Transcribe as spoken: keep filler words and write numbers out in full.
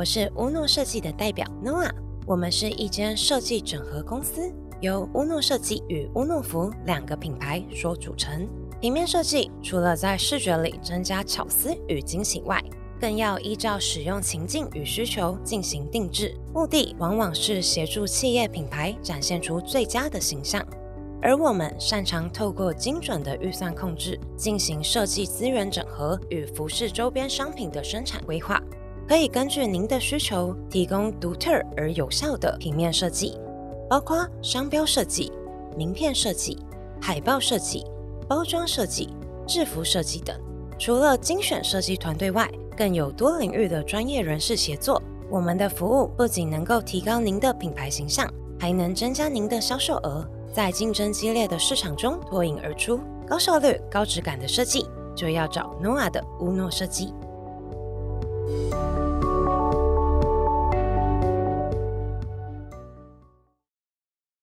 我是 U N O 设计的代表 Noah， 我们是一间设计整合公司，由 U N O 设计与 U N O 服两个品牌所组成。平面设计除了在视觉里增加巧思与惊喜外，更要依照使用情境与需求进行定制，目的往往是协助企业品牌展现出最佳的形象。而我们擅长透过精准的预算控制，进行设计资源整合与服饰周边商品的生产规划，可以根据您的需求提供独特而有效的平面设计，包括商标设计、名片设计、海报设计、包装设计、制服设计等。除了精选设计团队外，更有多领域的专业人士协作。我们的服务不仅能够提高您的品牌形象，还能增加您的销售额，在竞争激烈的市场中脱颖而出。高效率、高质感的设计，就要找 Noah 的 U N O 设计。